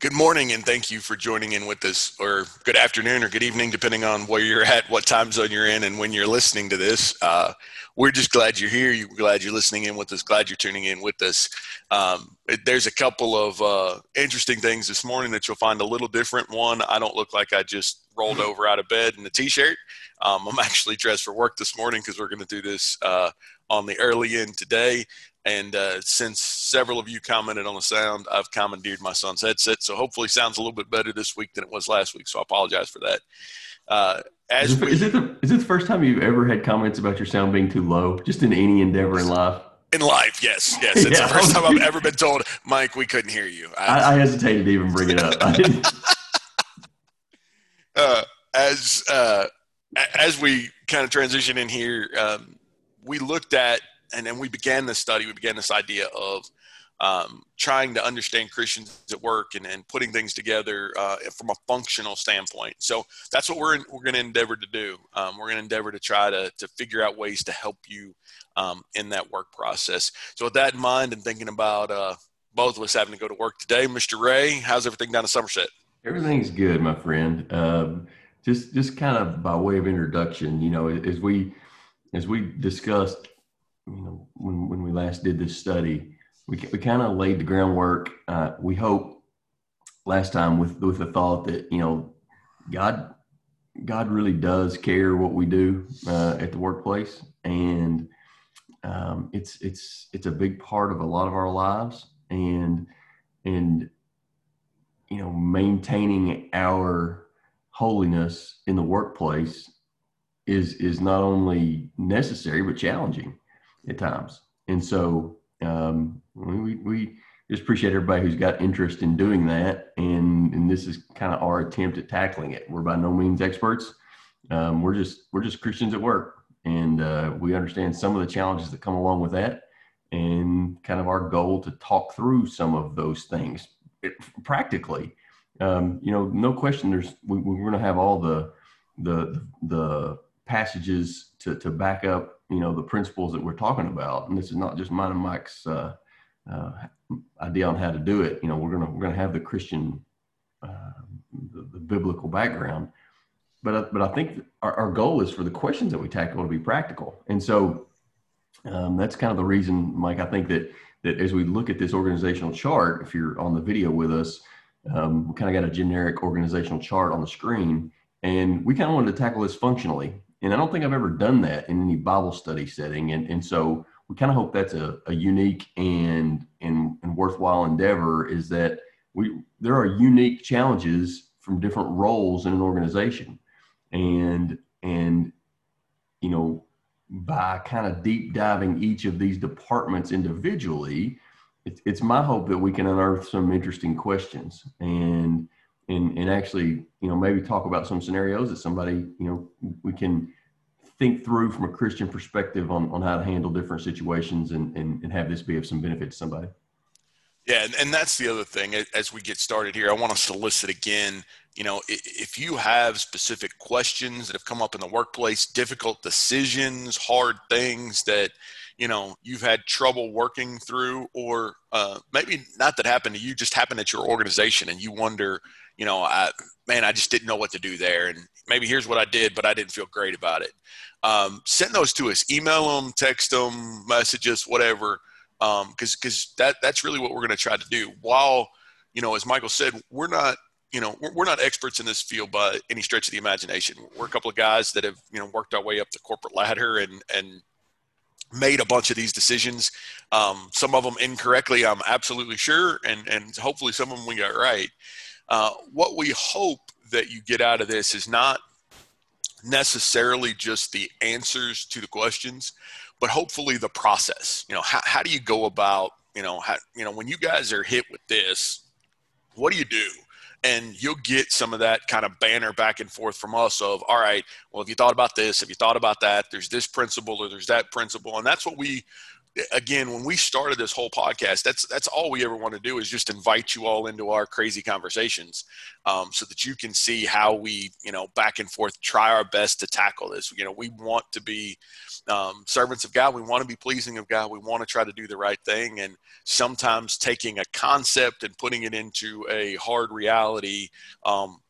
Good morning, and thank you for joining in with us, or good afternoon or good evening, depending on where you're at, what time zone you're in, and when you're listening to this. We're just glad you're here. We're glad you're listening in with us, glad you're tuning in with us. There's a couple of interesting things this morning that you'll find a little different. One, I don't look like I just rolled over out of bed in a T-shirt. I'm actually dressed for work this morning because we're going to do this on the early end today. And since several of you commented on the sound, I've commandeered my son's headset. So hopefully sounds a little bit better this week than it was last week. So I apologize for that. Is it the first time you've ever had comments about your sound being too low, just in any endeavor in life? In life, yes. It's the first time I've ever been told, Mike, we couldn't hear you. I hesitated to even bring it up. As we kind of transition in here, we looked at, and then we began this study, we began this idea of trying to understand Christians at work and putting things together from a functional standpoint. So that's what we're going to endeavor to do. We're going to endeavor to try to figure out ways to help you in that work process. So with that in mind and thinking about both of us having to go to work today, Mr. Ray, how's everything down in Somerset? Everything's good, my friend. Just kind of by way of introduction, you know, as we discussed, you know, when we last did this study, we kind of laid the groundwork, we hope, last time with the thought that, you know, God really does care what we do at the workplace. And it's a big part of a lot of our lives. And you know, maintaining our holiness in the workplace is not only necessary, but challenging at times. And so we just appreciate everybody who's got interest in doing that. And this is kind of our attempt at tackling it. We're by no means experts. We're just Christians at work. And we understand some of the challenges that come along with that, and kind of our goal to talk through some of those things practically. You know, no question we're going to have all the passages to back up, you know, the principles that we're talking about. And this is not just mine and Mike's idea on how to do it. You know, we're gonna have the Christian, the biblical background, but I think our goal is for the questions that we tackle to be practical. And so that's kind of the reason, Mike, I think that as we look at this organizational chart, if you're on the video with us, we kind of got a generic organizational chart on the screen, and we kind of wanted to tackle this functionally. And I don't think I've ever done that in any Bible study setting. And so we kind of hope that's a unique and worthwhile endeavor, is that there are unique challenges from different roles in an organization. And you know, by kind of deep diving each of these departments individually, it's my hope that we can unearth some interesting questions and actually, you know, maybe talk about some scenarios that somebody, you know, we can think through from a Christian perspective on how to handle different situations and have this be of some benefit to somebody. Yeah. And that's the other thing. As we get started here, I want to solicit again, you know, if you have specific questions that have come up in the workplace, difficult decisions, hard things that, you know, you've had trouble working through, or maybe not that happened to you, just happened at your organization, and you wonder, you know, I just didn't know what to do there. And maybe here's what I did, but I didn't feel great about it. Send those to us, email them, text them, message us, whatever. Cause that's really what we're going to try to do. While, you know, as Michael said, we're not experts in this field by any stretch of the imagination. We're a couple of guys that have, you know, worked our way up the corporate ladder and made a bunch of these decisions. Some of them incorrectly, I'm absolutely sure. And hopefully some of them we got right. What we hope that you get out of this is not necessarily just the answers to the questions, but hopefully the process. You know, how do you go about, you know, how, you know, when you guys are hit with this, what do you do? And you'll get some of that kind of banner back and forth from us of, all right, well, have you thought about this? Have you thought about that? There's this principle or there's that principle. And that's what we again, when we started this whole podcast, that's all we ever want to do is just invite you all into our crazy conversations, so that you can see how we, back and forth, try our best to tackle this. We want to be servants of God. We want to be pleasing of God. We want to try to do the right thing. And sometimes taking a concept and putting it into a hard reality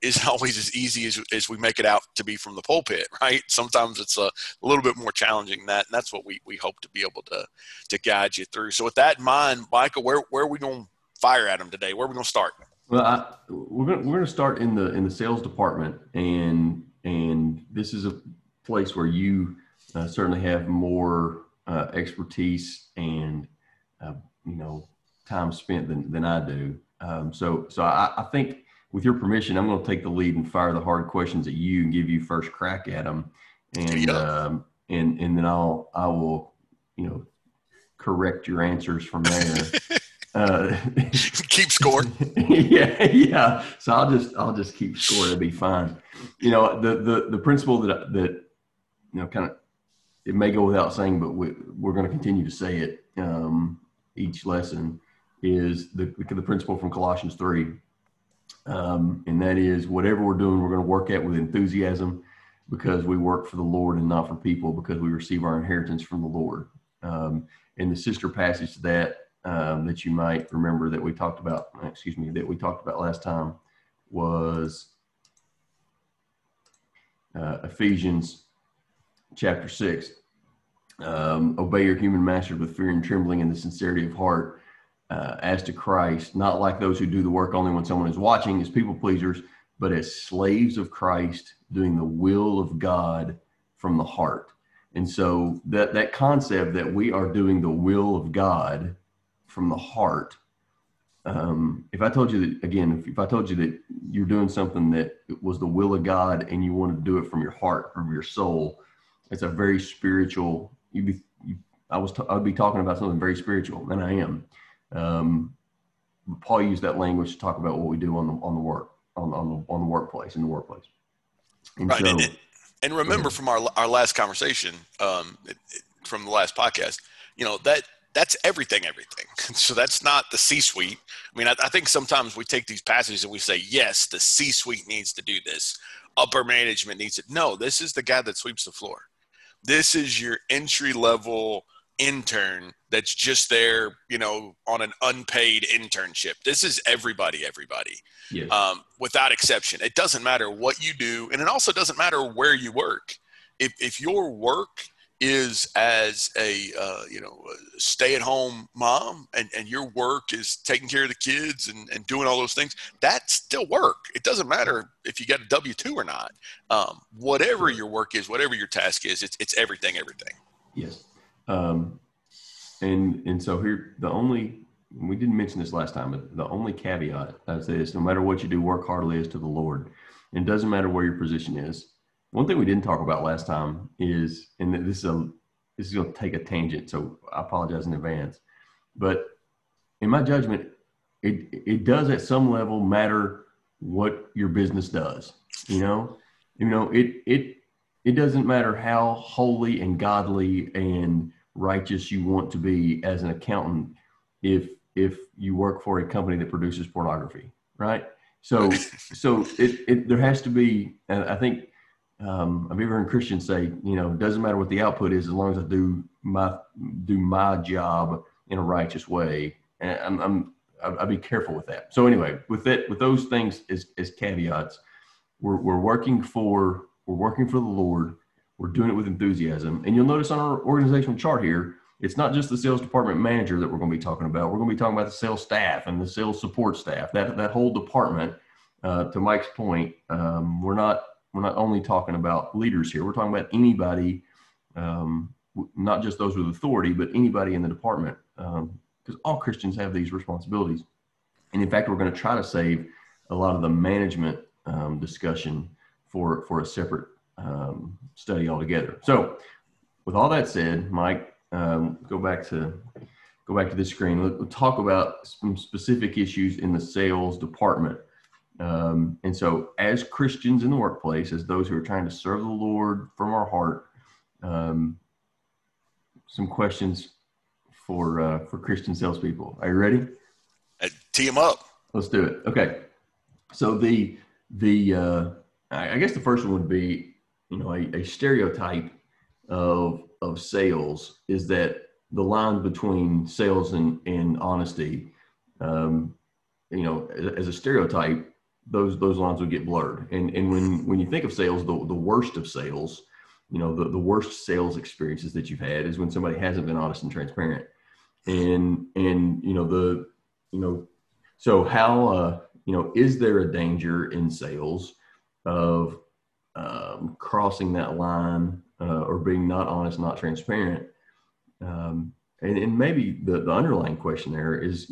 isn't always as easy as we make it out to be from the pulpit, right? Sometimes it's a little bit more challenging than that. And that's what we hope to be able to guide you through. So with that in mind, Michael, where are we going to fire at them today? Where are we going to start? Well, we're going to start in the sales department, and this is a place where you certainly have more expertise and time spent than I do. So I think, with your permission, I'm going to take the lead and fire the hard questions at you and give you first crack at them, and then I will. Correct your answers from there. Keep score. Yeah. So I'll just keep score. It'll be fine. The principle that it may go without saying, but we're going to continue to say it each lesson, is the principle from Colossians 3. And that is, whatever we're doing, we're going to work at with enthusiasm, because we work for the Lord and not for people, because we receive our inheritance from the Lord. And the sister passage to that, that you might remember that we talked about last time, was Ephesians chapter 6. Obey your human masters with fear and trembling, in the sincerity of heart, as to Christ, not like those who do the work only when someone is watching, as people pleasers, but as slaves of Christ, doing the will of God from the heart. And so that concept that we are doing the will of God from the heart, if I told you that you're doing something that was the will of God and you want to do it from your heart, from your soul, it's a very spiritual, I'd be talking about something very spiritual, and I am. Paul used that language to talk about what we do on the workplace. And right. So, and remember from our last conversation, from the last podcast, that's everything. So that's not the C-suite. I mean, I think sometimes we take these passages and we say, yes, the C-suite needs to do this. Upper management needs it. No, this is the guy that sweeps the floor. This is your entry-level intern that's just there, on an unpaid internship. This is everybody. Yes. Without exception. It doesn't matter what you do, and it also doesn't matter where you work. If your work is as a stay-at-home mom, and your work is taking care of the kids and doing all those things, that's still work. It doesn't matter if you got a W-2 or not. Whatever your work is, whatever your task is, it's everything. Yes. And so here, we didn't mention this last time, but the only caveat I would say is, no matter what you do, work heartily as to the Lord. And it doesn't matter where your position is. One thing we didn't talk about last time is, and this is going to take a tangent, so I apologize in advance, but in my judgment, it does at some level matter what your business does. It doesn't matter how holy and godly and righteous you want to be as an accountant if you work for a company that produces pornography, right? So there has to be, and I think I've even heard Christians say, it doesn't matter what the output is, as long as I do my job in a righteous way. And I'll be careful with that. So anyway, with those things as caveats, we're working for the Lord. We're doing it with enthusiasm. And you'll notice on our organizational chart here, it's not just the sales department manager that we're going to be talking about. We're going to be talking about the sales staff and the sales support staff, that whole department. To Mike's point, we're not only talking about leaders here. We're talking about anybody, not just those with authority, but anybody in the department, because all Christians have these responsibilities. And in fact, we're going to try to save a lot of the management discussion for a separate study altogether. So, with all that said, Mike, go back to this screen. We'll talk about some specific issues in the sales department. And so, as Christians in the workplace, as those who are trying to serve the Lord from our heart, some questions for Christian salespeople. Are you ready? Tee them up. Let's do it. Okay. So I guess the first one would be, a stereotype of sales is that the line between sales and honesty, as a stereotype, those lines would get blurred. And when you think of sales, the worst of sales, the worst sales experiences that you've had is when somebody hasn't been honest and transparent. So how, is there a danger in sales of crossing that line or being not honest, not transparent? And maybe the underlying question there is,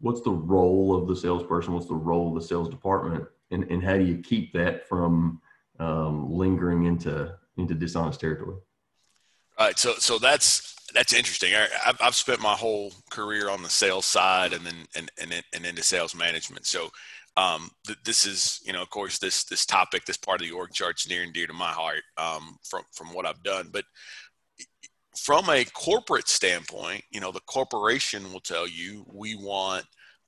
what's the role of the salesperson? What's the role of the sales department? And how do you keep that from lingering into dishonest territory? All right. So that's interesting. I've spent my whole career on the sales side and then into sales management. So this is, of course, this topic, this part of the org chart's near and dear to my heart from what I've done. But from a corporate standpoint, the corporation will tell you we want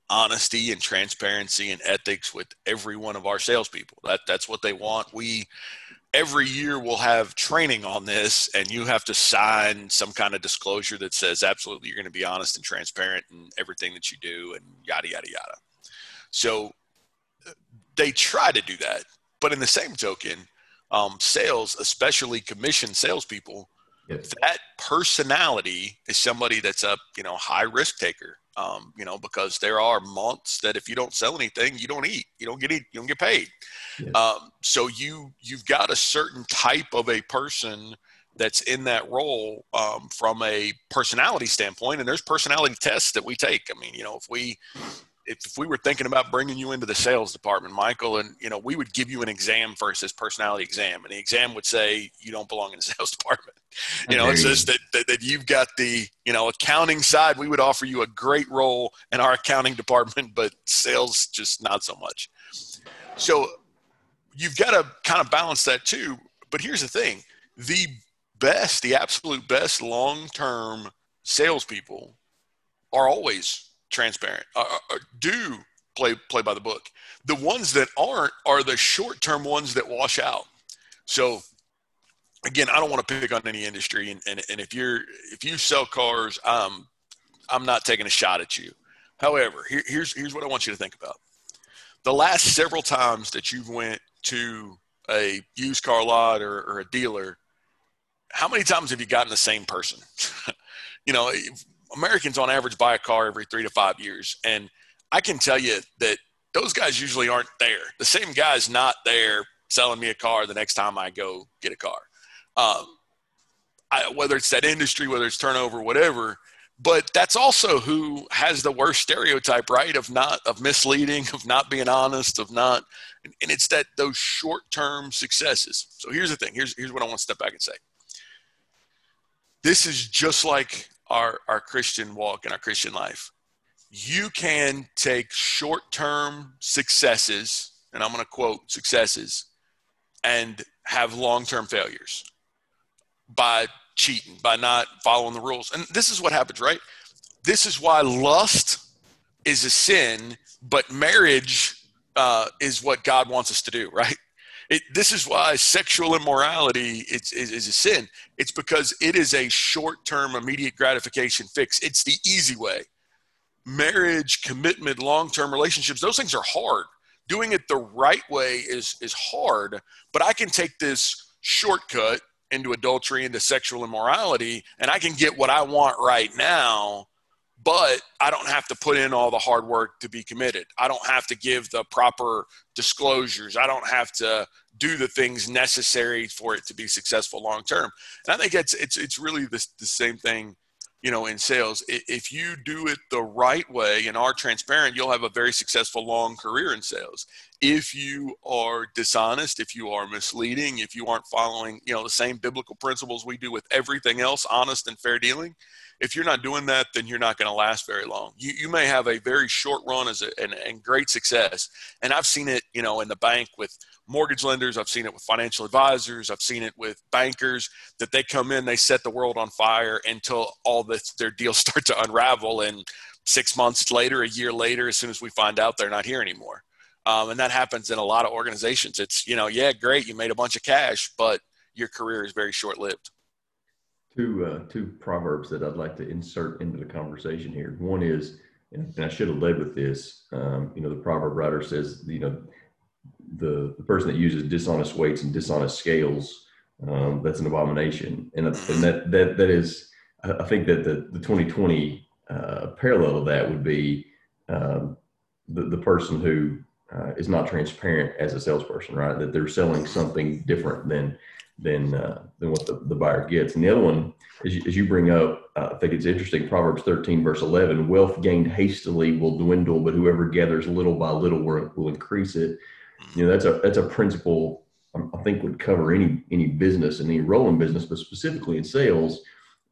honesty and transparency and ethics with every one of our salespeople. That's what they want. Every year we'll have training on this, and you have to sign some kind of disclosure that says, absolutely, you're going to be honest and transparent in everything that you do, and yada, yada, yada. So they try to do that. But in the same token, sales, especially commissioned salespeople, yes, that personality is somebody that's a, high risk taker, because there are months that if you don't sell anything, you don't eat, you don't get paid. Yes. So you've got a certain type of a person that's in that role, from a personality standpoint. And there's personality tests that we take. I mean, if we were thinking about bringing you into the sales department, Michael, and we would give you an exam first, this personality exam, and the exam would say you don't belong in the sales department. It says that you've got the accounting side. We would offer you a great role in our accounting department, but sales just not so much. So you've got to kind of balance that too. But here's the thing: the absolute best long-term salespeople are always transparent, do play by the book. The ones that aren't are the short-term ones that wash out. So again, I don't want to pick on any industry. And if you sell cars, I'm not taking a shot at you. However, here's what I want you to think about. The last several times that you've went to a used car lot or a dealer, how many times have you gotten the same person? Americans on average buy a car every 3 to 5 years. And I can tell you that those guys usually aren't there. The same guy's not there selling me a car the next time I go get a car. Whether it's that industry, whether it's turnover, whatever, but that's also who has the worst stereotype, right? Of misleading, of not being honest, and it's those short-term successes. So here's the thing. Here's what I want to step back and say. This is just like our Christian walk and our Christian life. You can take short-term successes, and I'm going to quote successes, and have long-term failures by cheating, by not following the rules. And this is what happens, right? This is why lust is a sin, but marriage is what God wants us to do, right? This is why sexual immorality is a sin. It's because it is a short-term, immediate gratification fix. It's the easy way. Marriage, commitment, long-term relationships, those things are hard. Doing it the right way is hard, but I can take this shortcut into adultery, into sexual immorality, and I can get what I want right now, but I don't have to put in all the hard work to be committed. I don't have to give the proper disclosures. I don't have to do the things necessary for it to be successful long-term. And I think it's really the same thing, in sales. If you do it the right way and are transparent, you'll have a very successful long career in sales. If you are dishonest, if you are misleading, if you aren't following, the same biblical principles we do with everything else, honest and fair dealing, if you're not doing that, then you're not going to last very long. You may have a very short run and great success. And I've seen it, in the bank with mortgage lenders. I've seen it with financial advisors. I've seen it with bankers that they come in, they set the world on fire until their deals start to unravel. And 6 months later, a year later, as soon as we find out they're not here anymore. And that happens in a lot of organizations. It's, yeah, great. You made a bunch of cash, but your career is very short-lived. Two proverbs that I'd like to insert into the conversation here. One is, and I should have led with this, the proverb writer says, the person that uses dishonest weights and dishonest scales, that's an abomination. And that is, I think that the 2020 parallel of that would be the person who is not transparent as a salesperson, right? That they're selling something different than what the buyer gets. And the other one, as you bring up, I think it's interesting, Proverbs 13, verse 11, wealth gained hastily will dwindle, but whoever gathers little by little will increase it. That's a principle I think would cover any business and any role in business, but specifically in sales,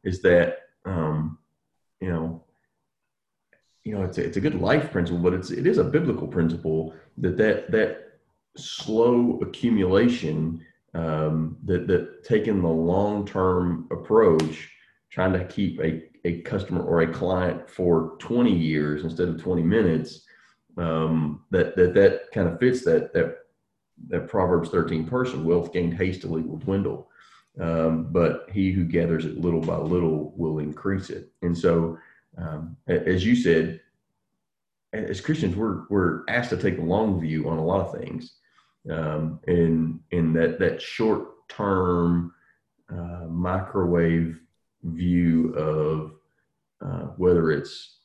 is that, it's a good life principle, but it is a biblical principle that slow accumulation, that taking the long-term approach, trying to keep a customer or a client for 20 years instead of 20 minutes, that kind of fits that Proverbs 13 person. Wealth gained hastily will dwindle, but he who gathers it little by little will increase it. And so, as you said, as Christians, we're asked to take a long view on a lot of things, and that short term microwave view of whether it's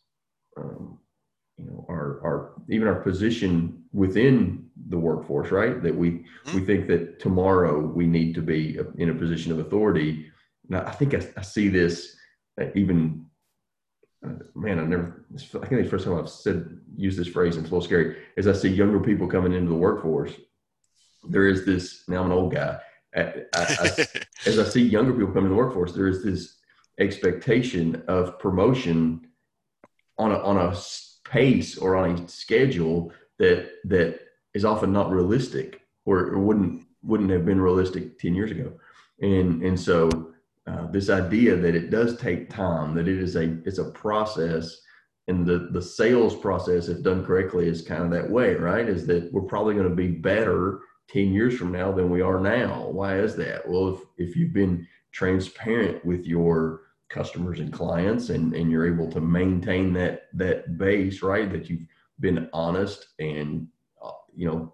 our position within the workforce, right? That we think that tomorrow we need to be in a position of authority. Now, I think I see this even. I think the first time I've used this phrase, and it's a little scary, is I see younger people coming into the workforce. There is this. Now I'm an old guy. As I see younger people come into the workforce, there is this expectation of promotion on a pace or on a schedule that is often not realistic, or wouldn't have been realistic 10 years ago. And so this idea that it does take time, that it's a process, and the sales process, if done correctly, is kind of that way, right? Is that we're probably going to be better 10 years from now than we are now. Why is that? Well, if you've been transparent with your customers and clients, and you're able to maintain that base, right? That you've been honest, and you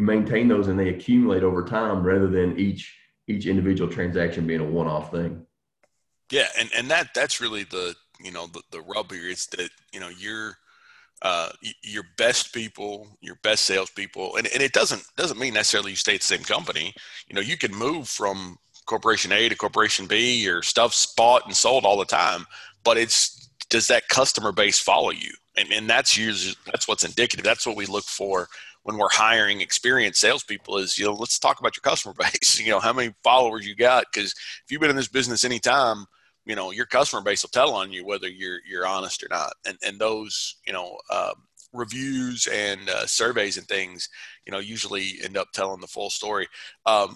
maintain those, and they accumulate over time rather than each individual transaction being a one-off thing. Yeah. And that's really the rub here, is that, your best people, your best salespeople, and it doesn't mean necessarily you stay at the same company. You can move from corporation A to corporation B, your stuff's bought and sold all the time, but does that customer base follow you? And that's what's indicative. That's what we look for when we're hiring experienced salespeople is, let's talk about your customer base, how many followers you got. Cause if you've been in this business any time, your customer base will tell on you whether you're honest or not. And those, reviews and surveys and things, usually end up telling the full story. I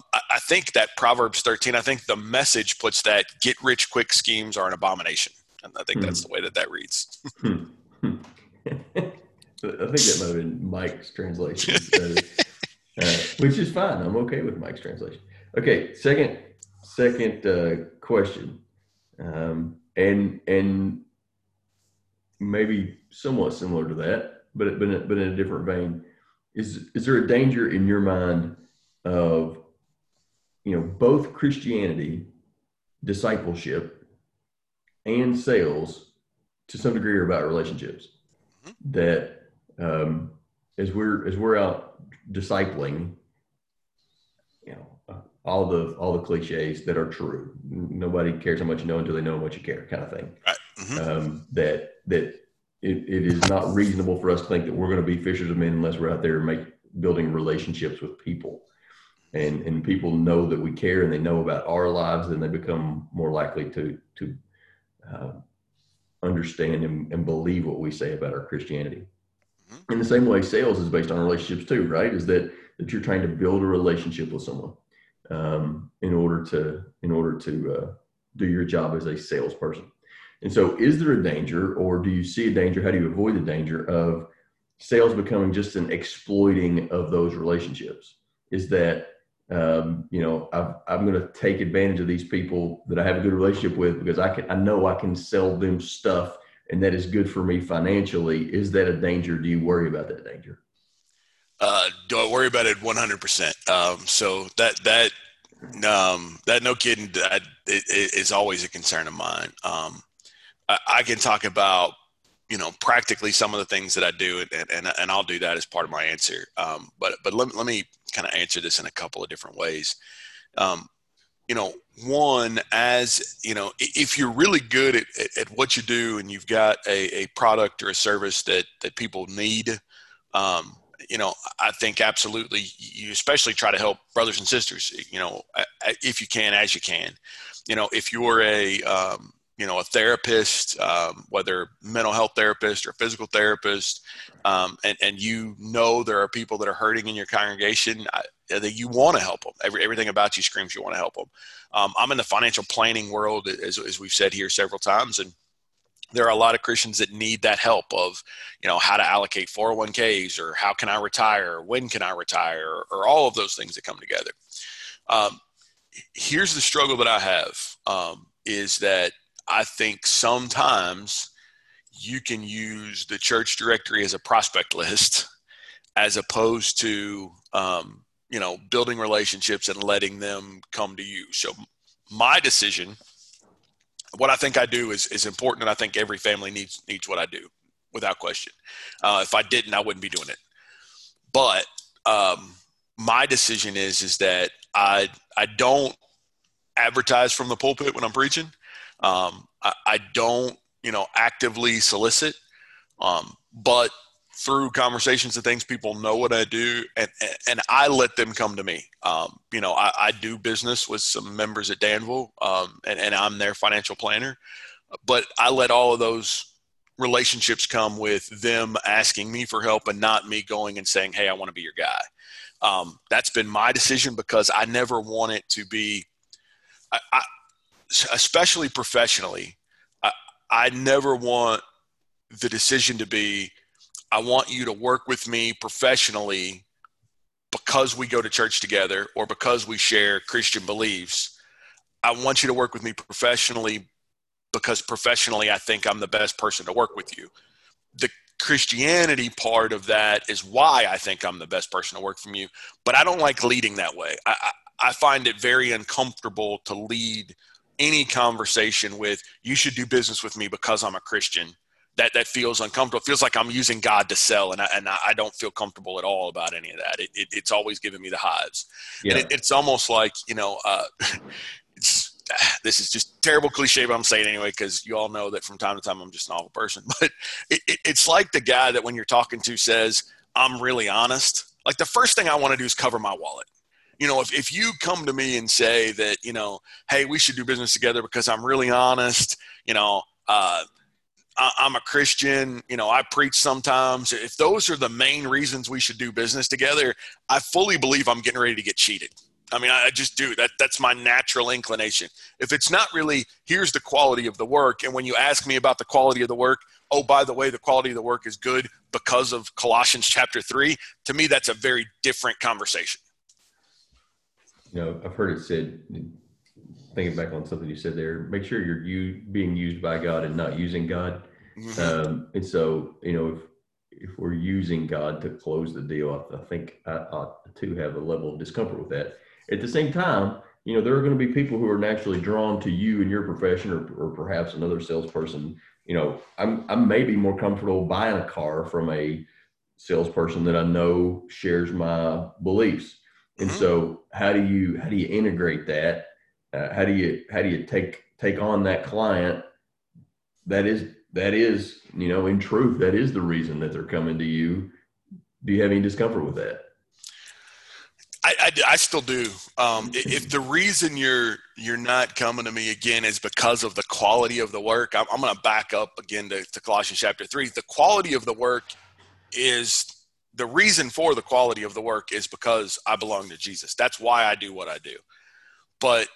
think that Proverbs 13, I think the Message puts that get rich quick schemes are an abomination. And I think that's the way that reads. I think that might have been Mike's translation, which is fine. I'm okay with Mike's translation. Okay, second question, and maybe somewhat similar to that, but in a different vein. Is there a danger in your mind of both Christianity, discipleship, and sales to some degree are about relationships? That as we're out discipling, all the cliches that are true. Nobody cares how much you know until they know how much you care, kind of thing. Right. Mm-hmm. That it is not reasonable for us to think that we're going to be fishers of men unless we're out there building relationships with people. And people know that we care and they know about our lives, and they become more likely to understand and believe what we say about our Christianity. In the same way, sales is based on relationships too, right? Is that you're trying to build a relationship with someone in order to do your job as a salesperson. And so is there a danger, or do you see a danger? How do you avoid the danger of sales becoming just an exploiting of those relationships? Is that, I'm going to take advantage of these people that I have a good relationship with because I know I can sell them stuff and that is good for me financially. Is that a danger? Do you worry about that danger? Do I worry about it? 100%. So that no kidding, it's always a concern of mine. I can talk about, practically some of the things that I do, and I'll do that as part of my answer. But let me kind of answer this in a couple of different ways. One, if you're really good at what you do and you've got a product or a service that people need, I think absolutely you especially try to help brothers and sisters, if you can, as you can. If you're a therapist, whether mental health therapist or physical therapist, and there are people that are hurting in your congregation, that you want to help them. Everything about you screams you want to help them. I'm in the financial planning world, as we've said here several times, and there are a lot of Christians that need that help of, how to allocate 401ks, or how can I retire, or when can I retire, or all of those things that come together. Here's the struggle that I have, is that I think sometimes you can use the church directory as a prospect list, as opposed to, building relationships and letting them come to you. So my decision, what I think I do is important. And I think every family needs what I do, without question. If I didn't, I wouldn't be doing it. But my decision is that I don't advertise from the pulpit when I'm preaching. I don't, actively solicit, but through conversations and things, people know what I do, and I let them come to me. I do business with some members at Danville, and I'm their financial planner, but I let all of those relationships come with them asking me for help and not me going and saying, hey, I want to be your guy. That's been my decision, because I never want it to be, especially professionally, I never want the decision to be, I want you to work with me professionally because we go to church together or because we share Christian beliefs. I want you to work with me professionally because professionally I think I'm the best person to work with you. The Christianity part of that is why I think I'm the best person to work from you, but I don't like leading that way. I find it very uncomfortable to lead any conversation with, you should do business with me because I'm a Christian. That feels uncomfortable. It feels like I'm using God to sell, and I don't feel comfortable at all about any of that. It's always giving me the hives. Yeah. And it's almost like, this is just terrible cliche, but I'm saying anyway, because you all know that from time to time I'm just an awful person. But it's like the guy that when you're talking to says, I'm really honest. Like the first thing I want to do is cover my wallet. If you come to me and say that, hey, we should do business together because I'm really honest, I'm a Christian, I preach sometimes. If those are the main reasons we should do business together, I fully believe I'm getting ready to get cheated. I mean, I just do that. That's my natural inclination. If it's not really, here's the quality of the work. And when you ask me about the quality of the work, oh, by the way, the quality of the work is good because of Colossians chapter 3. To me, that's a very different conversation. I've heard it said, thinking back on something you said there, make sure you're being used by God and not using God. Mm-hmm. And so, if we're using God to close the deal, I think I ought to have a level of discomfort with that. At the same time, there are going to be people who are naturally drawn to you in your profession or perhaps another salesperson. I may be more comfortable buying a car from a salesperson that I know shares my beliefs. And so how do you integrate that? How do you take on that client? That is, in truth, that is the reason that they're coming to you. Do you have any discomfort with that? I still do. If the reason you're not coming to me again is because of the quality of the work, I'm going to back up again to Colossians chapter 3. The quality of the work is the reason for the quality of the work is because I belong to Jesus. That's why I do what I do. But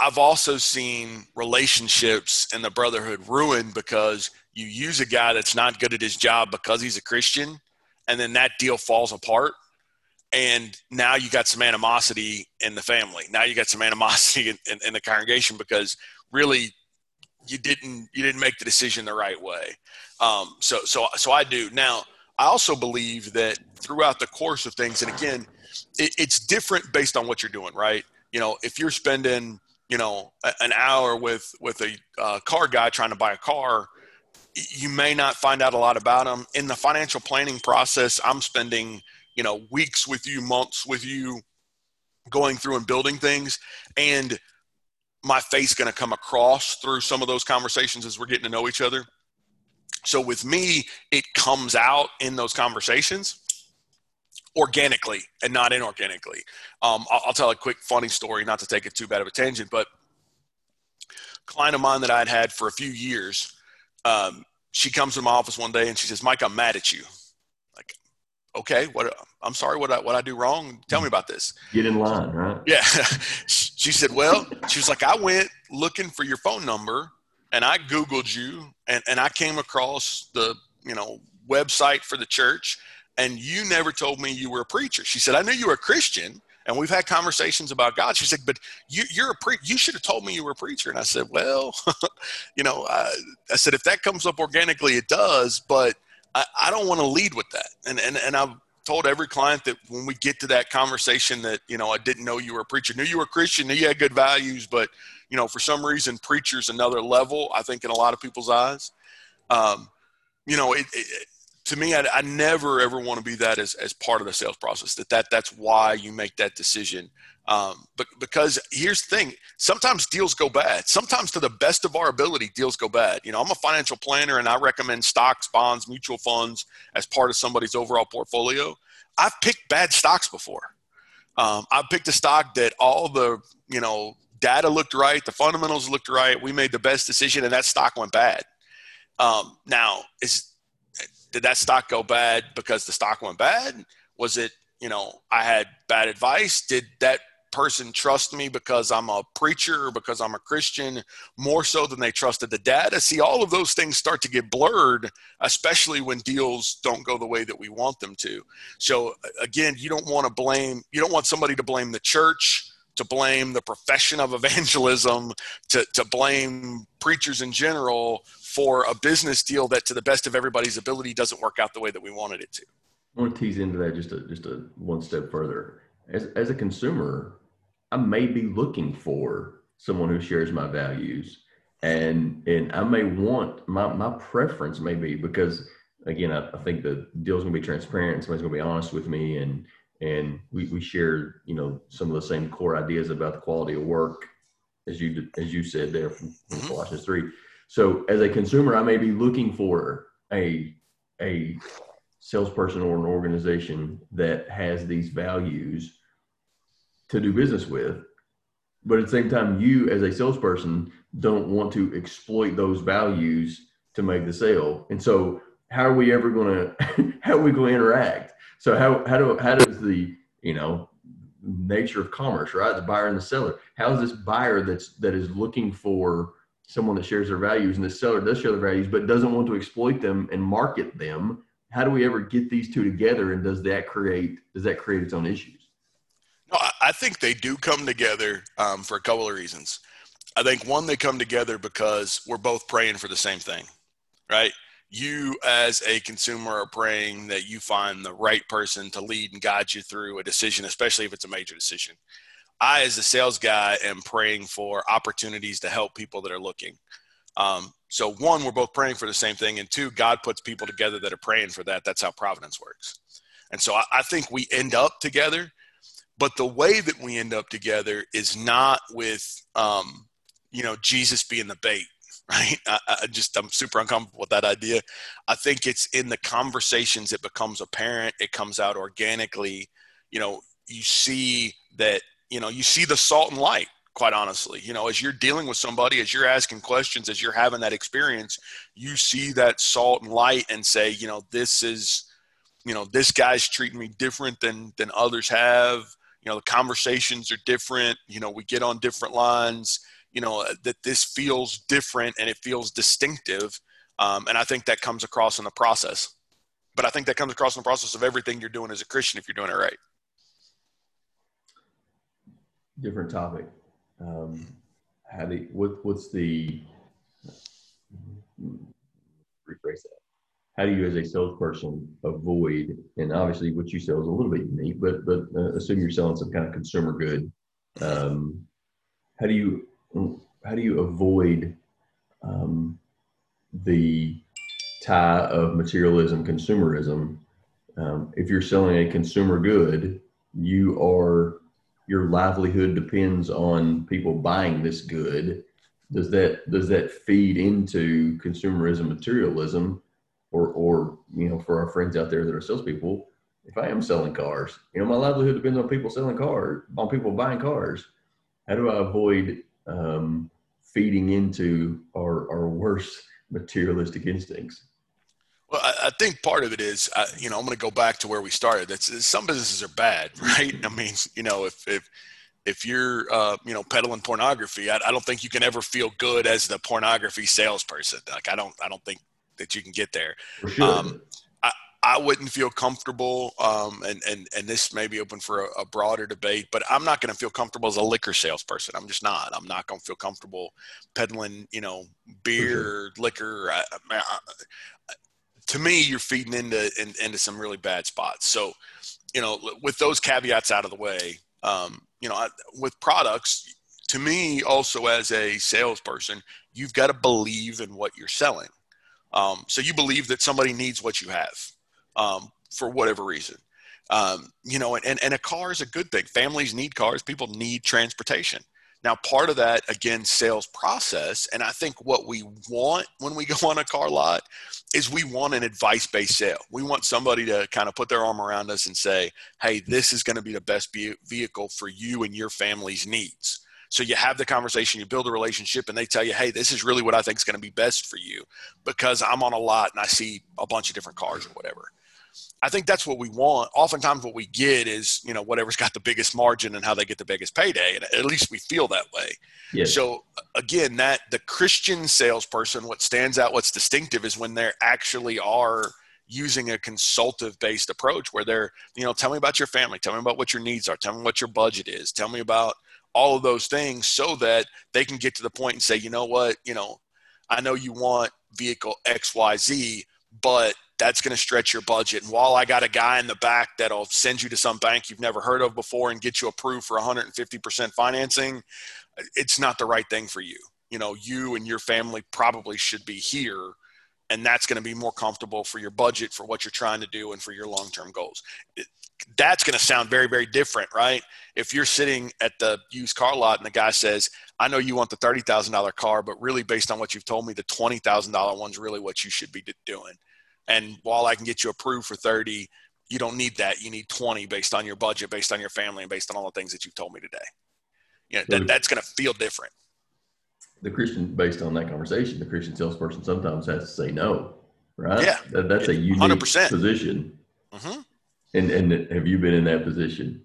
I've also seen relationships and the brotherhood ruined because you use a guy that's not good at his job because he's a Christian, and then that deal falls apart. And now you got some animosity in the family. Now you got some animosity in the congregation because really you didn't make the decision the right way. So I do. Now, I also believe that throughout the course of things, and again, it's different based on what you're doing, right? You know, if you're spending, you know, an hour with a car guy trying to buy a car, you may not find out a lot about him. In the financial planning process, I'm spending – you know, weeks with you, months with you, going through and building things. And my faith's going to come across through some of those conversations as we're getting to know each other. So with me, it comes out in those conversations organically and not inorganically. I'll tell a quick funny story, not to take it too bad of a tangent, but a client of mine that I'd had for a few years, she comes to my office one day and she says, "Mike, I'm mad at you." Okay, I'm sorry, what I do wrong? Tell me about this. Get in line, right? Yeah. She said, well, she was like, I went looking for your phone number and I Googled you and I came across the, you know, website for the church and you never told me you were a preacher. She said, I knew you were a Christian and we've had conversations about God. She said, but you should have told me you were a preacher. And I said, well, you know, I said, if that comes up organically, it does, but I don't want to lead with that. And I've told every client that when we get to that conversation that, you know, I didn't know you were a preacher, knew you were a Christian, knew you had good values, but, you know, for some reason, preacher's another level, I think, in a lot of people's eyes. You know, to me, I never, ever want to be that as part of the sales process, that's why you make that decision. But because here's the thing, sometimes deals go bad. Sometimes to the best of our ability, deals go bad. You know, I'm a financial planner and I recommend stocks, bonds, mutual funds as part of somebody's overall portfolio. I've picked bad stocks before. I've picked a stock that all the, you know, data looked right. The fundamentals looked right. We made the best decision and that stock went bad. Now did that stock go bad because the stock went bad? Was it, you know, I had bad advice? Did that person trust me because I'm a preacher or because I'm a Christian more so than they trusted the data? See, all of those things start to get blurred, especially when deals don't go the way that we want them to. So again, you don't want somebody to blame the church, to blame the profession of evangelism, to blame preachers in general for a business deal that to the best of everybody's ability doesn't work out the way that we wanted it to. I want to tease into that just a one step further. As a consumer, I may be looking for someone who shares my values, and I may want my preference may be because again I think the deal's gonna be transparent. Somebody's gonna be honest with me, and we share, you know, some of the same core ideas about the quality of work as you said there from Colossians 3. So as a consumer, I may be looking for a salesperson or an organization that has these values to do business with, but at the same time, you as a salesperson don't want to exploit those values to make the sale. And so how are we going to interact? So how does the, you know, nature of commerce, right? The buyer and the seller, how is this buyer that is looking for someone that shares their values and the seller does share their values, but doesn't want to exploit them and market them? How do we ever get these two together? And does that create its own issues? No, I think they do come together for a couple of reasons. I think one, they come together because we're both praying for the same thing, right? You as a consumer are praying that you find the right person to lead and guide you through a decision, especially if it's a major decision. I, as a sales guy, am praying for opportunities to help people that are looking. So one, we're both praying for the same thing. And two, God puts people together that are praying for that. That's how providence works. And so I think we end up together, but the way that we end up together is not with, you know, Jesus being the bait, right? I'm super uncomfortable with that idea. I think it's in the conversations, it becomes apparent. It comes out organically. You know, you see that, you see the salt and light, quite honestly, as you're dealing with somebody, as you're asking questions, as you're having that experience, you see that salt and light and say, this is, this guy's treating me different than others have. The conversations are different. We get on different lines, that this feels different and it feels distinctive. And I think that comes across in the process. But I think that comes across in the process of everything you're doing as a Christian if you're doing it right. Different topic. How do you, as a salesperson, avoid, and obviously what you sell is a little bit unique, but assume you're selling some kind of consumer good. How do you avoid the tie of materialism, consumerism? If you're selling a consumer good, your livelihood depends on people buying this good. Does that feed into consumerism, materialism, or for our friends out there that are salespeople, if I am selling cars, my livelihood depends on people selling cars, on people buying cars. How do I avoid feeding into our worst materialistic instincts? Well, I think part of it is, I'm going to go back to where we started. That's some businesses are bad, right? I mean, if you're, peddling pornography, I don't think you can ever feel good as the pornography salesperson. Like, I don't think that you can get there. For sure. I wouldn't feel comfortable. And this may be open for a broader debate, but I'm not going to feel comfortable as a liquor salesperson. I'm just not. I'm not going to feel comfortable peddling, beer, mm-hmm. liquor. To me, you're feeding into some really bad spots. So, with those caveats out of the way, with products, to me also as a salesperson, you've got to believe in what you're selling. So you believe that somebody needs what you have for whatever reason. And a car is a good thing. Families need cars. People need transportation. Now, part of that, again, sales process, and I think what we want when we go on a car lot is we want an advice-based sale. We want somebody to kind of put their arm around us and say, hey, this is going to be the best vehicle for you and your family's needs. So you have the conversation, you build a relationship, and they tell you, hey, this is really what I think is going to be best for you because I'm on a lot and I see a bunch of different cars or whatever. I think that's what we want. Oftentimes what we get is, whatever's got the biggest margin and how they get the biggest payday. And at least we feel that way. Yes. So again, that the Christian salesperson, what stands out, what's distinctive is when they actually are using a consultative based approach where they're, tell me about your family, tell me about what your needs are, tell me what your budget is, tell me about all of those things so that they can get to the point and say, I know you want vehicle XYZ, but that's going to stretch your budget. And while I got a guy in the back that'll send you to some bank you've never heard of before and get you approved for 150% financing, it's not the right thing for you. You and your family probably should be here, and that's going to be more comfortable for your budget, for what you're trying to do, and for your long-term goals. That's going to sound very, very different, right? If you're sitting at the used car lot and the guy says, I know you want the $30,000 car, but really based on what you've told me, the $20,000 one's really what you should be doing. And while I can get you approved for 30, you don't need that. You need 20 based on your budget, based on your family, and based on all the things that you've told me today. That's going to feel different. The Christian, based on that conversation, the Christian salesperson sometimes has to say no, right? Yeah. That's a unique 100%. Position. Mm-hmm. And have you been in that position?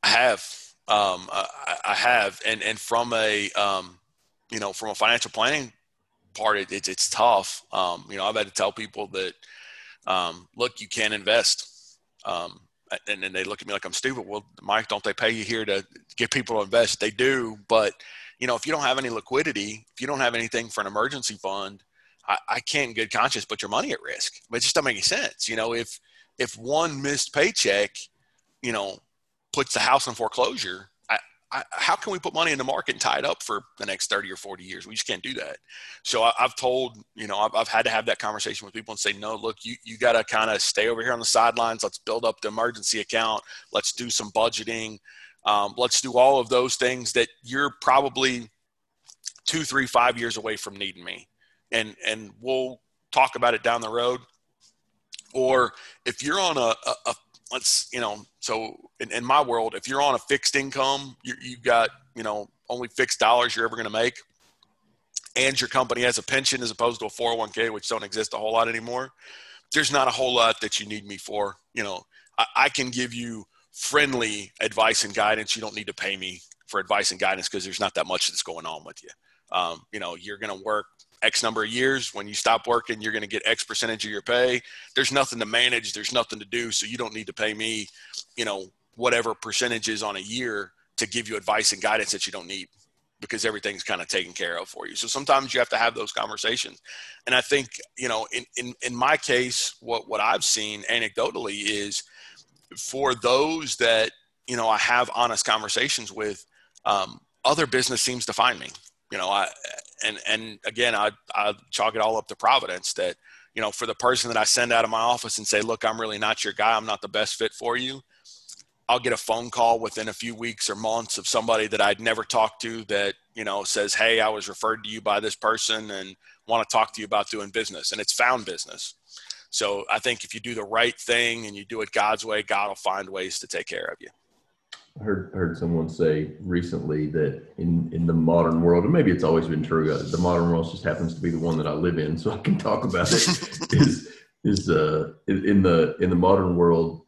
I have. I have. And from a, from a financial planning part, it's tough. I've had to tell people that, look, you can't invest. And then they look at me like I'm stupid. Well, Mike, don't they pay you here to get people to invest? They do. But, if you don't have any liquidity, if you don't have anything for an emergency fund, I can't in good conscience put your money at risk. But it just doesn't make any sense. If one missed paycheck, puts the house in foreclosure, how can we put money in the market and tie it up for the next 30 or 40 years? We just can't do that. So I've told, I've had to have that conversation with people and say, no, look, you got to kind of stay over here on the sidelines. Let's build up the emergency account. Let's do some budgeting. Let's do all of those things that you're probably 2, 3, 5 years away from needing me. And we'll talk about it down the road. Or if you're on a let's, you know, so in my world, if you're on a fixed income, you've got, you know, only fixed dollars you're ever going to make, and your company has a pension as opposed to a 401k, which don't exist a whole lot anymore. There's not a whole lot that you need me for. You know, I can give you friendly advice and guidance. You don't need to pay me for advice and guidance because there's not that much that's going on with you. You know, you're going to work X number of years. When you stop working, you're going to get X percentage of your pay. There's nothing to manage. There's nothing to do. So you don't need to pay me, you know, whatever percentages on a year to give you advice and guidance that you don't need, because everything's kind of taken care of for you. So sometimes you have to have those conversations. And I think, you know, in my case, what I've seen anecdotally is for those that, you know, I have honest conversations with, other business seems to find me. You know, and again, I chalk it all up to providence that, you know, for the person that I send out of my office and say, look, I'm really not your guy. I'm not the best fit for you. I'll get a phone call within a few weeks or months of somebody that I'd never talked to that, you know, says, hey, I was referred to you by this person and want to talk to you about doing business. And it's found business. So I think if you do the right thing and you do it God's way, God will find ways to take care of you. I heard someone say recently that in the modern world, and maybe it's always been true, the modern world just happens to be the one that I live in, so I can talk about it, in the modern world,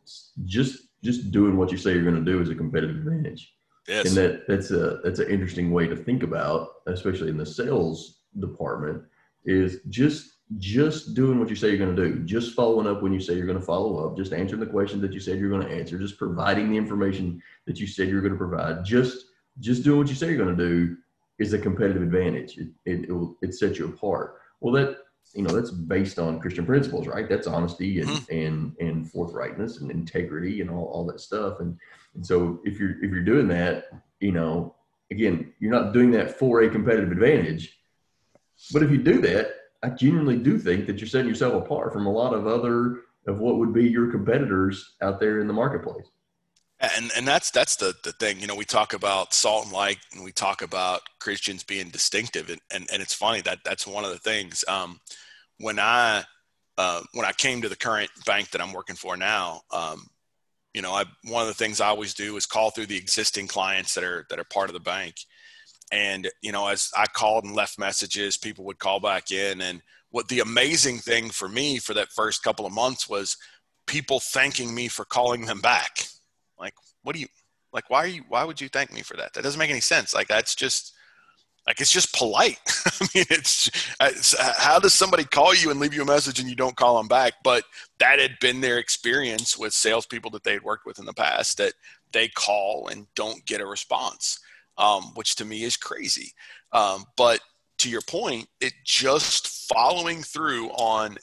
just doing what you say you're going to do is a competitive advantage. Yes. And that's an interesting way to think about, especially in the sales department, is just doing what you say you're going to do, just following up when you say you're going to follow up, just answering the question that you said you're going to answer, just providing the information that you said you're going to provide, just doing what you say you're going to do is a competitive advantage. It sets you apart. Well, that, you know, that's based on Christian principles, right? That's honesty and forthrightness and integrity and all that stuff. And so if you're doing that, you know, again, you're not doing that for a competitive advantage, but if you do that, I genuinely do think that you're setting yourself apart from a lot of what would be your competitors out there in the marketplace. And that's the thing, you know, we talk about salt and light and we talk about Christians being distinctive. And it's funny that's one of the things, when I came to the current bank that I'm working for now, you know, one of the things I always do is call through the existing clients that are part of the bank. And, you know, as I called and left messages, people would call back in. And what the amazing thing for me for that first couple of months was people thanking me for calling them back. Like, why would you thank me for that? That doesn't make any sense. Like, that's just like, it's just polite. I mean, it's how does somebody call you and leave you a message and you don't call them back? But that had been their experience with salespeople that they had worked with in the past, that they call and don't get a response. Which to me is crazy. But to your point, it just following through on,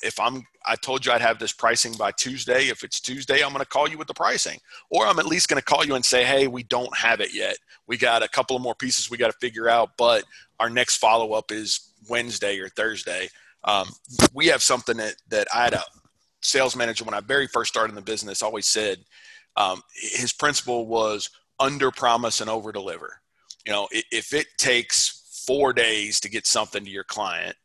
I told you I'd have this pricing by Tuesday. If it's Tuesday, I'm going to call you with the pricing, or I'm at least going to call you and say, hey, we don't have it yet. We got a couple of more pieces we got to figure out, but our next follow-up is Wednesday or Thursday. We have something that I had a sales manager when I very first started in the business always said, his principle was under promise and over deliver. You know, if it takes 4 days to get something to your client,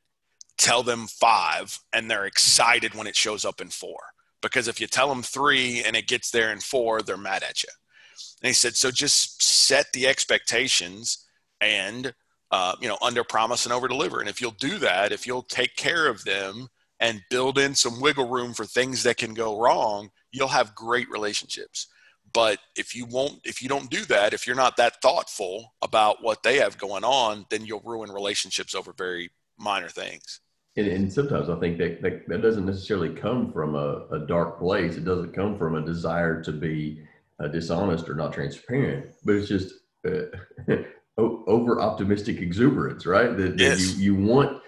tell them 5 and they're excited when it shows up in 4, because if you tell them 3 and it gets there in 4, they're mad at you. And he said, so just set the expectations and, you know, under promise and over deliver. And if you'll do that, if you'll take care of them and build in some wiggle room for things that can go wrong, you'll have great relationships. But if you don't do that, if you're not that thoughtful about what they have going on, then you'll ruin relationships over very minor things. And sometimes I think that doesn't necessarily come from a dark place. It doesn't come from a desire to be dishonest or not transparent, but it's just over optimistic exuberance, right? Yes. You want,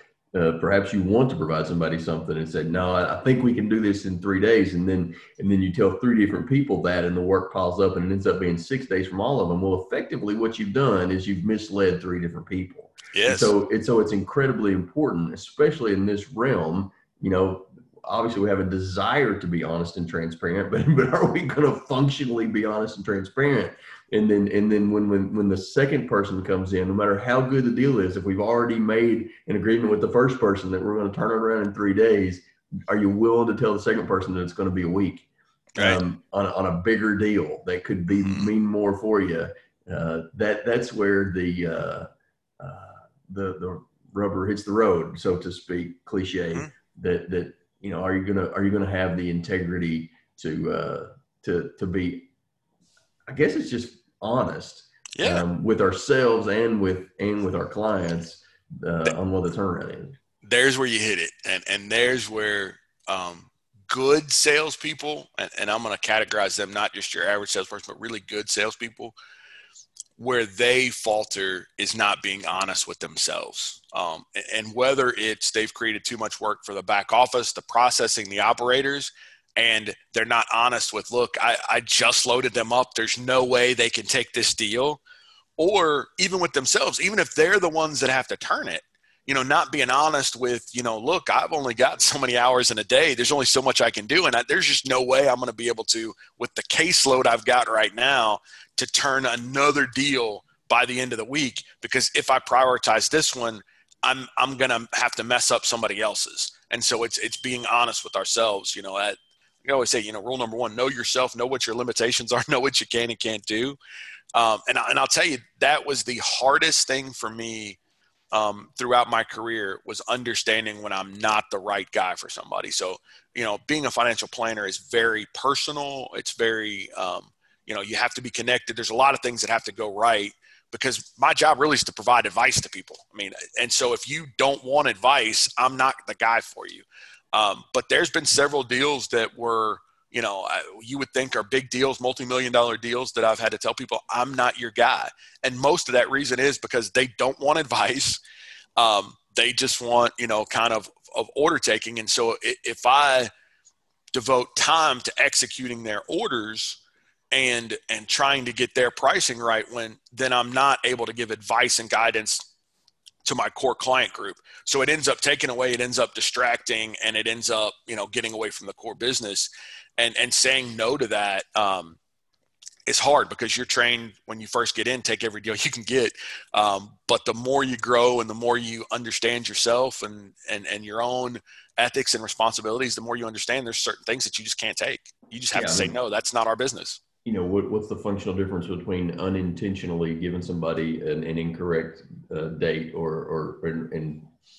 perhaps you want to provide somebody something and say, no, I think we can do this in 3 days. And then you tell 3 different people that, and the work piles up and it ends up being 6 days from all of them. Well, effectively what you've done is you've misled 3 different people. Yes. So it's incredibly important, especially in this realm. You know, obviously we have a desire to be honest and transparent, but are we going to functionally be honest and transparent? And then when the second person comes in, no matter how good the deal is, if we've already made an agreement with the first person that we're going to turn it around in 3 days, are you willing to tell the second person that it's going to be a week? right. on a bigger deal that could be mean more for you. That's where the rubber hits the road, so to speak, cliche. Mm-hmm. That you know, are you gonna have the integrity to be, I guess it's just honest, with ourselves and with our clients on what the turnaround is. There's where you hit it, and there's where good salespeople, and I'm going to categorize them, not just your average salesperson, but really good salespeople, where they falter is not being honest with themselves. And whether it's they've created too much work for the back office, the processing, the operators, and they're not honest with, look, I just loaded them up. There's no way they can take this deal. Or even with themselves, even if they're the ones that have to turn it, you know, not being honest with, you know, look, I've only got so many hours in a day. There's only so much I can do. And there's just no way I'm going to be able to, with the caseload I've got right now, to turn another deal by the end of the week. Because if I prioritize this one, I'm going to have to mess up somebody else's. And so it's being honest with ourselves. You know, I always say, you know, rule number one, know yourself, know what your limitations are, know what you can and can't do. And I'll tell you, that was the hardest thing for me throughout my career, was understanding when I'm not the right guy for somebody. So, you know, being a financial planner is very personal. It's very, you know, you have to be connected. There's a lot of things that have to go right, because my job really is to provide advice to people. I mean, and so if you don't want advice, I'm not the guy for you. But there's been several deals that were, you know, you would think are big deals, multi-million-dollar deals, that I've had to tell people, I'm not your guy. And most of that reason is because they don't want advice. They just want, you know, kind of order taking. And so if I devote time to executing their orders and trying to get their pricing right, then I'm not able to give advice and guidance to my core client group. So it ends up taking away, it ends up distracting, and it ends up, you know, getting away from the core business. And saying no to that is hard, because you're trained when you first get in, take every deal you can get. But the more you grow and the more you understand yourself and your own ethics and responsibilities, the more you understand there's certain things that you just can't take. You just have to say, no, that's not our business. You know, what's the functional difference between unintentionally giving somebody an incorrect date or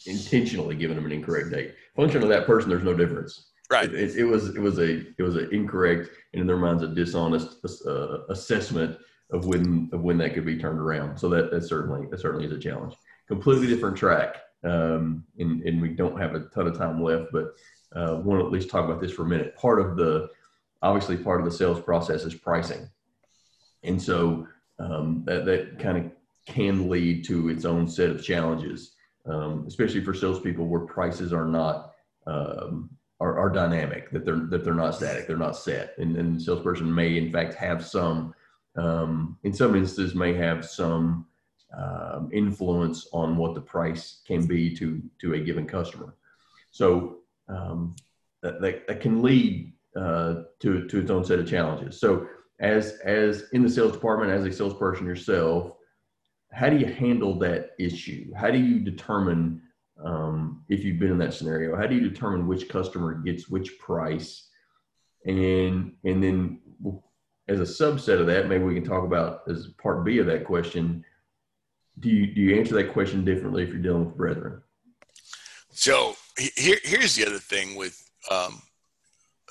intentionally giving them an incorrect date? Functional to that person, there's no difference. Right. It was an incorrect, and in their minds, a dishonest assessment of when that could be turned around. So that certainly is a challenge. Completely different track. And we don't have a ton of time left, but want to at least talk about this for a minute. Part of the sales process is pricing, and so that kind of can lead to its own set of challenges, especially for salespeople, where prices are not are dynamic, that they're not static, they're not set, and the salesperson may in fact have some, in some instances, may have some influence on what the price can be to a given customer. So that can lead to its own set of challenges. So as in the sales department, as a salesperson yourself, how do you handle that issue? How do you determine, if you've been in that scenario, how do you determine which customer gets which price? And then as a subset of that, maybe we can talk about, as part B of that question, do you answer that question differently if you're dealing with brethren? So here's the other thing with,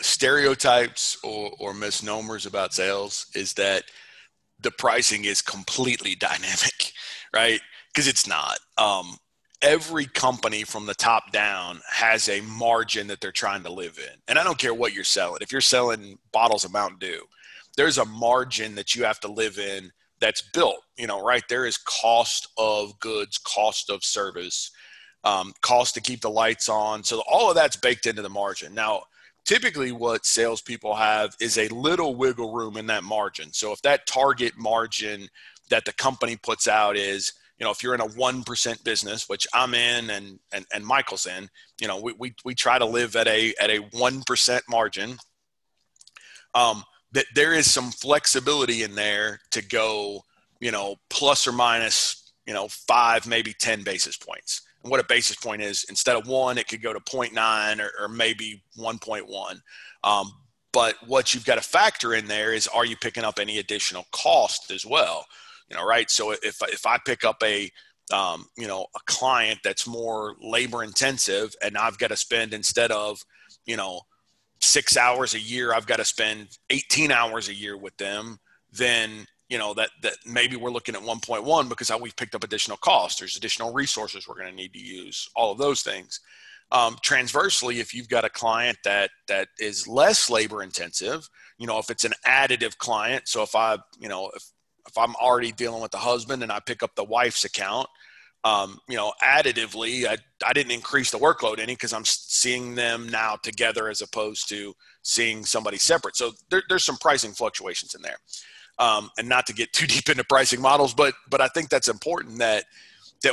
stereotypes or misnomers about sales, is that the pricing is completely dynamic, right? Because it's not. Every company from the top down has a margin that they're trying to live in. And I don't care what you're selling. If you're selling bottles of Mountain Dew, there's a margin that you have to live in that's built, you know, right? There is cost of goods, cost of service, cost to keep the lights on. So all of that's baked into the margin. Now, typically what salespeople have is a little wiggle room in that margin. So if that target margin that the company puts out is, you know, if you're in a 1% business, which I'm in and Michael's in, you know, we try to live at a 1% margin, that there is some flexibility in there to go, you know, plus or minus, you know, 5, maybe 10 basis points. And what a basis point is, instead of 1, it could go to 0.9 or maybe 1.1. But what you've got to factor in there is, are you picking up any additional cost as well? You know, right? So if I pick up a client that's more labor intensive, and I've got to spend, instead of, 6 hours a year, I've got to spend 18 hours a year with them, then, that maybe we're looking at 1.1 because we've picked up additional costs. There's additional resources we're going to need to use, all of those things. Transversely, if you've got a client that is less labor intensive, if it's an additive client, so if I, if I'm already dealing with the husband and I pick up the wife's account, additively, I didn't increase the workload any because I'm seeing them now together as opposed to seeing somebody separate. So there's some pricing fluctuations in there. And not to get too deep into pricing models, but I think that's important that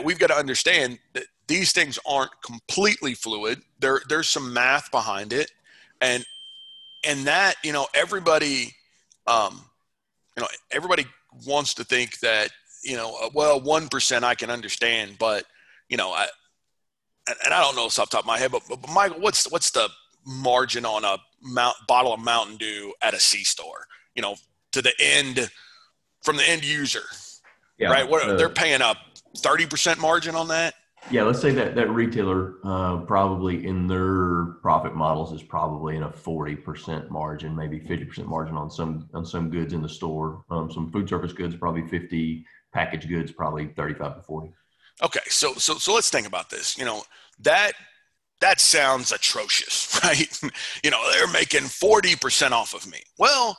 we've got to understand that these things aren't completely fluid. There's some math behind it, and that everybody, everybody wants to think that 1% I can understand, but I don't know off the top of my head, but Michael, what's the margin on a bottle of Mountain Dew at a C-store? To the end, from the end user, yeah, right? They're paying up 30% margin on that. Yeah. Let's say that retailer, probably in their profit models is probably in a 40% margin, maybe 50% margin on some goods in the store. Some food service goods, probably 50, packaged goods, probably 35 to 40. Okay. So let's think about this. That sounds atrocious, right? They're making 40% off of me. Well,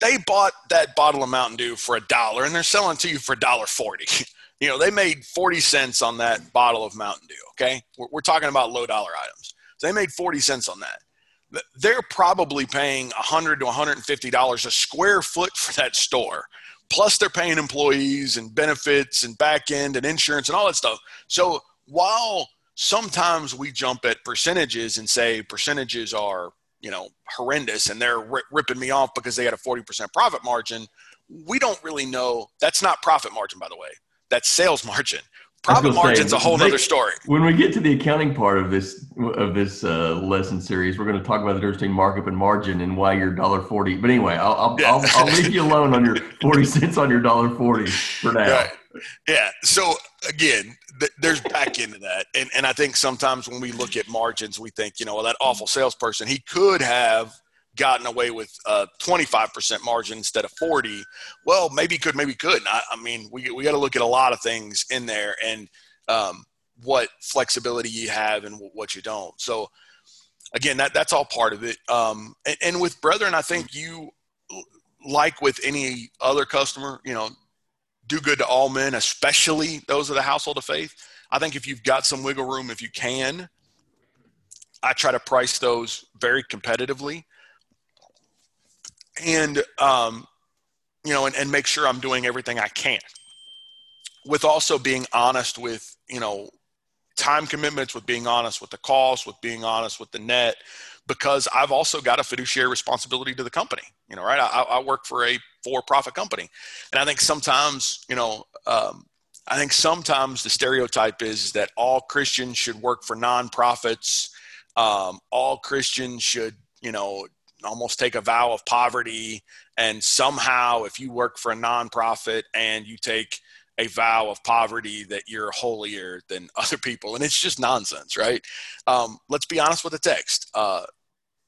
they bought that bottle of Mountain Dew for $1 and they're selling to you for $1.40. They made 40 cents on that bottle of Mountain Dew. Okay. We're talking about low dollar items. So they made 40 cents on that. They're probably paying $100 to $150 a square foot for that store. Plus they're paying employees and benefits and back end and insurance and all that stuff. So while sometimes we jump at percentages and say percentages are, horrendous and they're ripping me off because they had a 40% profit margin, we don't really know. That's not profit margin, by the way. That's sales margin. Profit margin's a whole other story. When we get to the accounting part of this lesson series, we're going to talk about the difference between markup and margin and why your $1.40. But anyway, I'll leave you alone on your 40 cents on your $1.40 for now. Right. Yeah. So again, there's back into that. And I think sometimes when we look at margins, we think, that awful salesperson, he could have gotten away with a 25% margin instead of 40. Well, maybe couldn't. I mean, we got to look at a lot of things in there and what flexibility you have and what you don't. So again, that's all part of it. And with Brethren, I think you, like with any other customer, do good to all men, especially those of the household of faith. I think if you've got some wiggle room, if you can, I try to price those very competitively and make sure I'm doing everything I can with also being honest with, time commitments, with being honest with the cost, with being honest with the net, because I've also got a fiduciary responsibility to the company, right? I work for a for-profit company. And I think sometimes, the stereotype is that all Christians should work for nonprofits. All Christians should, almost take a vow of poverty. And somehow if you work for a nonprofit and you take a vow of poverty, that you're holier than other people. And it's just nonsense, right? Let's be honest with the text.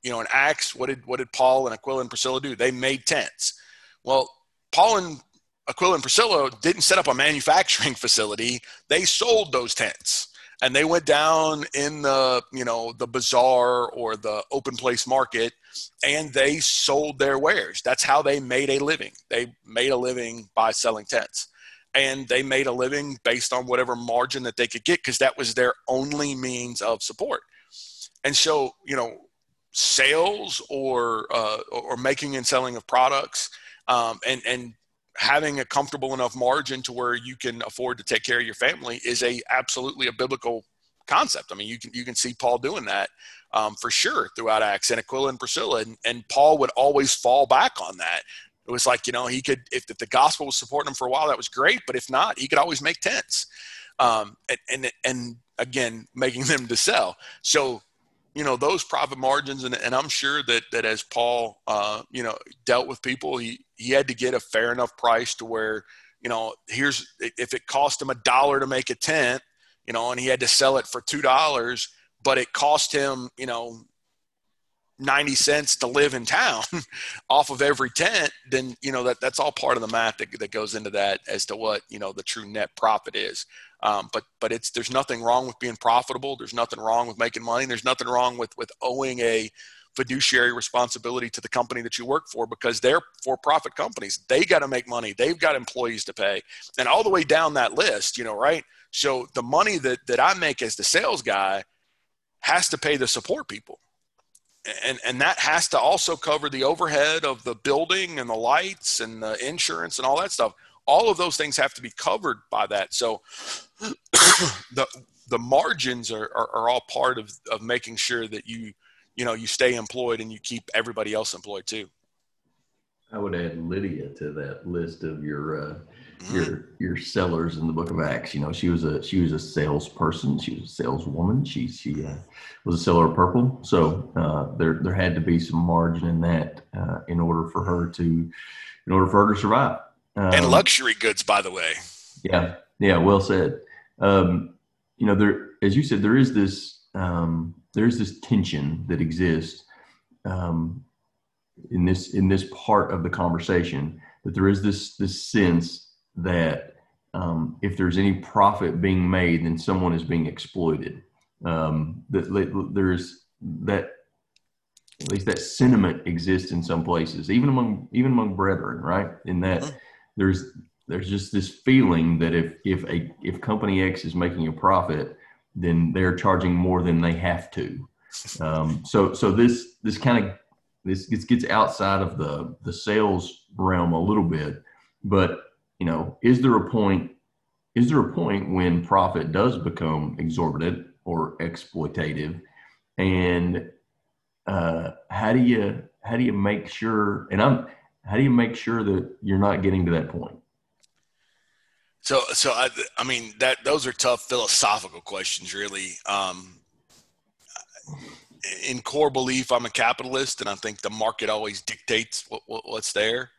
In Acts, what did Paul and Aquila and Priscilla do? They made tents. Well, Paul and Aquila and Priscilla didn't set up a manufacturing facility. They sold those tents and they went down in the, the bazaar or the open place market and they sold their wares. That's how they made a living. They made a living by selling tents. And they made a living based on whatever margin that they could get because that was their only means of support. And so, sales or making and selling of products and having a comfortable enough margin to where you can afford to take care of your family is absolutely a biblical concept. I mean, you can see Paul doing that for sure throughout Acts and Aquila and Priscilla. And Paul would always fall back on that. It was like, he could, if the gospel was supporting him for a while, that was great. But if not, he could always make tents. And again, making them to sell. So you know, those profit margins. And I'm sure that as Paul, you know, dealt with people, he had to get a fair enough price to where, you know, here's, if it cost him $1 to make a tent, you know, and he had to sell it for $2, but it cost him, you know, 90 cents to live in town off of every tent, then, you know, that's all part of the math that goes into that as to what, you know, the true net profit is. But there's nothing wrong with being profitable. There's nothing wrong with making money. There's nothing wrong with owing a fiduciary responsibility to the company that you work for, because they're for-profit companies. They got to make money. They've got employees to pay, and all the way down that list, you know, right? So the money that I make as the sales guy has to pay the support people. And that has to also cover the overhead of the building and the lights and the insurance and all that stuff. All of those things have to be covered by that. So the margins are all part of making sure that you stay employed and you keep everybody else employed too. I would add Lydia to that list of your sellers in the Book of Acts. You know, she was a salesperson. She was a saleswoman. She was a seller of purple. So there had to be some margin in that in order for her to survive. And luxury goods, by the way. Yeah, well said. You know, there, as you said, there is this tension that exists in this part of the conversation, that there is this sense that if there's any profit being made, then someone is being exploited. That there's that, at least that sentiment exists in some places, even among brethren, right? In that there's just this feeling that if company X is making a profit, then they're charging more than they have to. So this kind of, this gets outside of the sales realm a little bit, but you know, is there a point when profit does become exorbitant or exploitative, and how do you make sure? And how do you make sure that you're not getting to that point? So I mean, that those are tough philosophical questions, really. In core belief, I'm a capitalist, and I think the market always dictates what's there.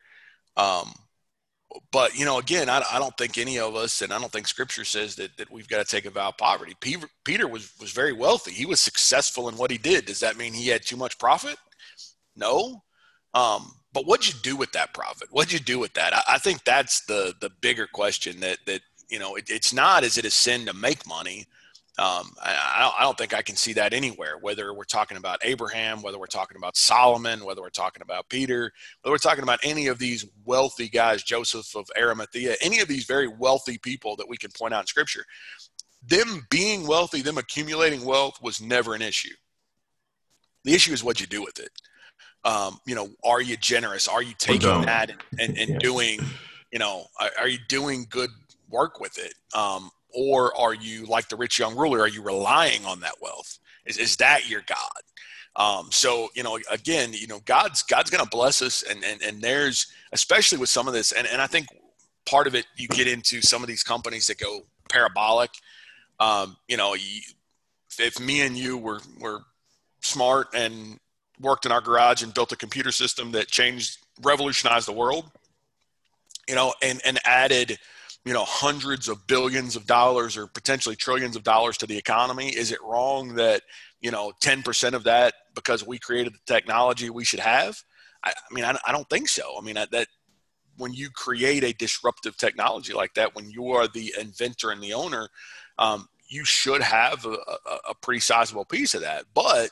But, you know, again, I don't think any of us, and I don't think Scripture says that we've got to take a vow of poverty. Peter was very wealthy. He was successful in what he did. Does that mean he had too much profit? No. But what'd you do with that profit? What'd you do with that? I think that's the bigger question that you know, it's not, is it a sin to make money? I don't think I can see that anywhere, whether we're talking about Abraham, whether we're talking about Solomon, whether we're talking about Peter, whether we're talking about any of these wealthy guys, Joseph of Arimathea, any of these very wealthy people that we can point out in Scripture. Them being wealthy, them accumulating wealth was never an issue. The issue is what you do with it. You know, are you generous? Are you taking that and yeah, doing, you know, are you doing good work with it? Or are you like the rich young ruler? Are you relying on that wealth? Is that your God? So, you know, again, you know, God's going to bless us. And there's, especially with some of this, and I think part of it, you get into some of these companies that go parabolic. You know, if me and you were smart and worked in our garage and built a computer system that revolutionized the world, you know, and added, you know, hundreds of billions of dollars or potentially trillions of dollars to the economy. Is it wrong that, you know, 10% of that, because we created the technology, we should have? I mean, I don't think so. I mean, that when you create a disruptive technology like that, when you are the inventor and the owner, you should have a pretty sizable piece of that. But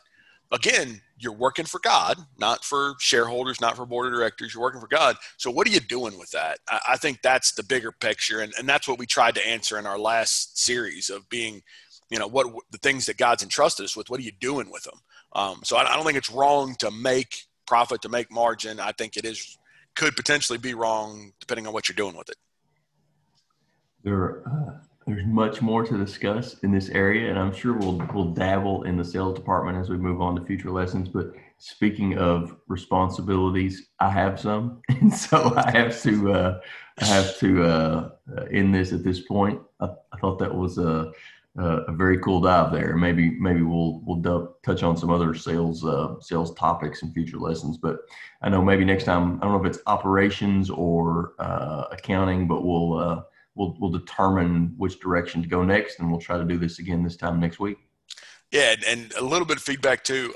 again, you're working for God, not for shareholders, not for board of directors. You're working for God. So what are you doing with that? I think that's the bigger picture. And that's what we tried to answer in our last series of being, you know, what the things that God's entrusted us with, what are you doing with them? So I don't think it's wrong to make profit, to make margin. I think it could potentially be wrong depending on what you're doing with it. There's much more to discuss in this area, and I'm sure we'll dabble in the sales department as we move on to future lessons. But speaking of responsibilities, I have some, and so I have to end this at this point. I thought that was a very cool dive there. Maybe we'll touch on some other sales topics in future lessons. But I know maybe next time, I don't know if it's operations or accounting, but we'll determine which direction to go next, and we'll try to do this again this time next week. Yeah, and a little bit of feedback too.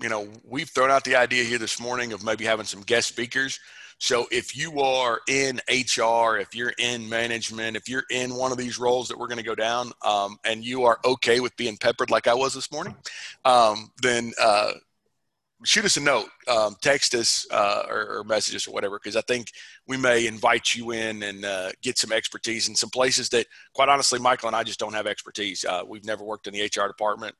You know, we've thrown out the idea here this morning of maybe having some guest speakers. So if you are in HR, if you're in management, if you're in one of these roles that we're going to go down, and you are okay with being peppered like I was this morning, then shoot us a note, text us or message us or whatever, because I think we may invite you in and get some expertise in some places that, quite honestly, Michael and I just don't have expertise. We've never worked in the HR department.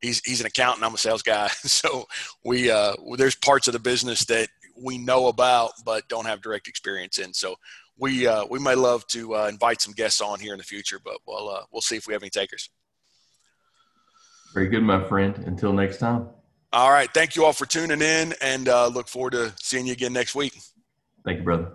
He's an accountant. I'm a sales guy. So there's parts of the business that we know about, but don't have direct experience in. So we may love to invite some guests on here in the future, but we'll see if we have any takers. Very good, my friend. Until next time. All right. Thank you all for tuning in, and look forward to seeing you again next week. Thank you, brother.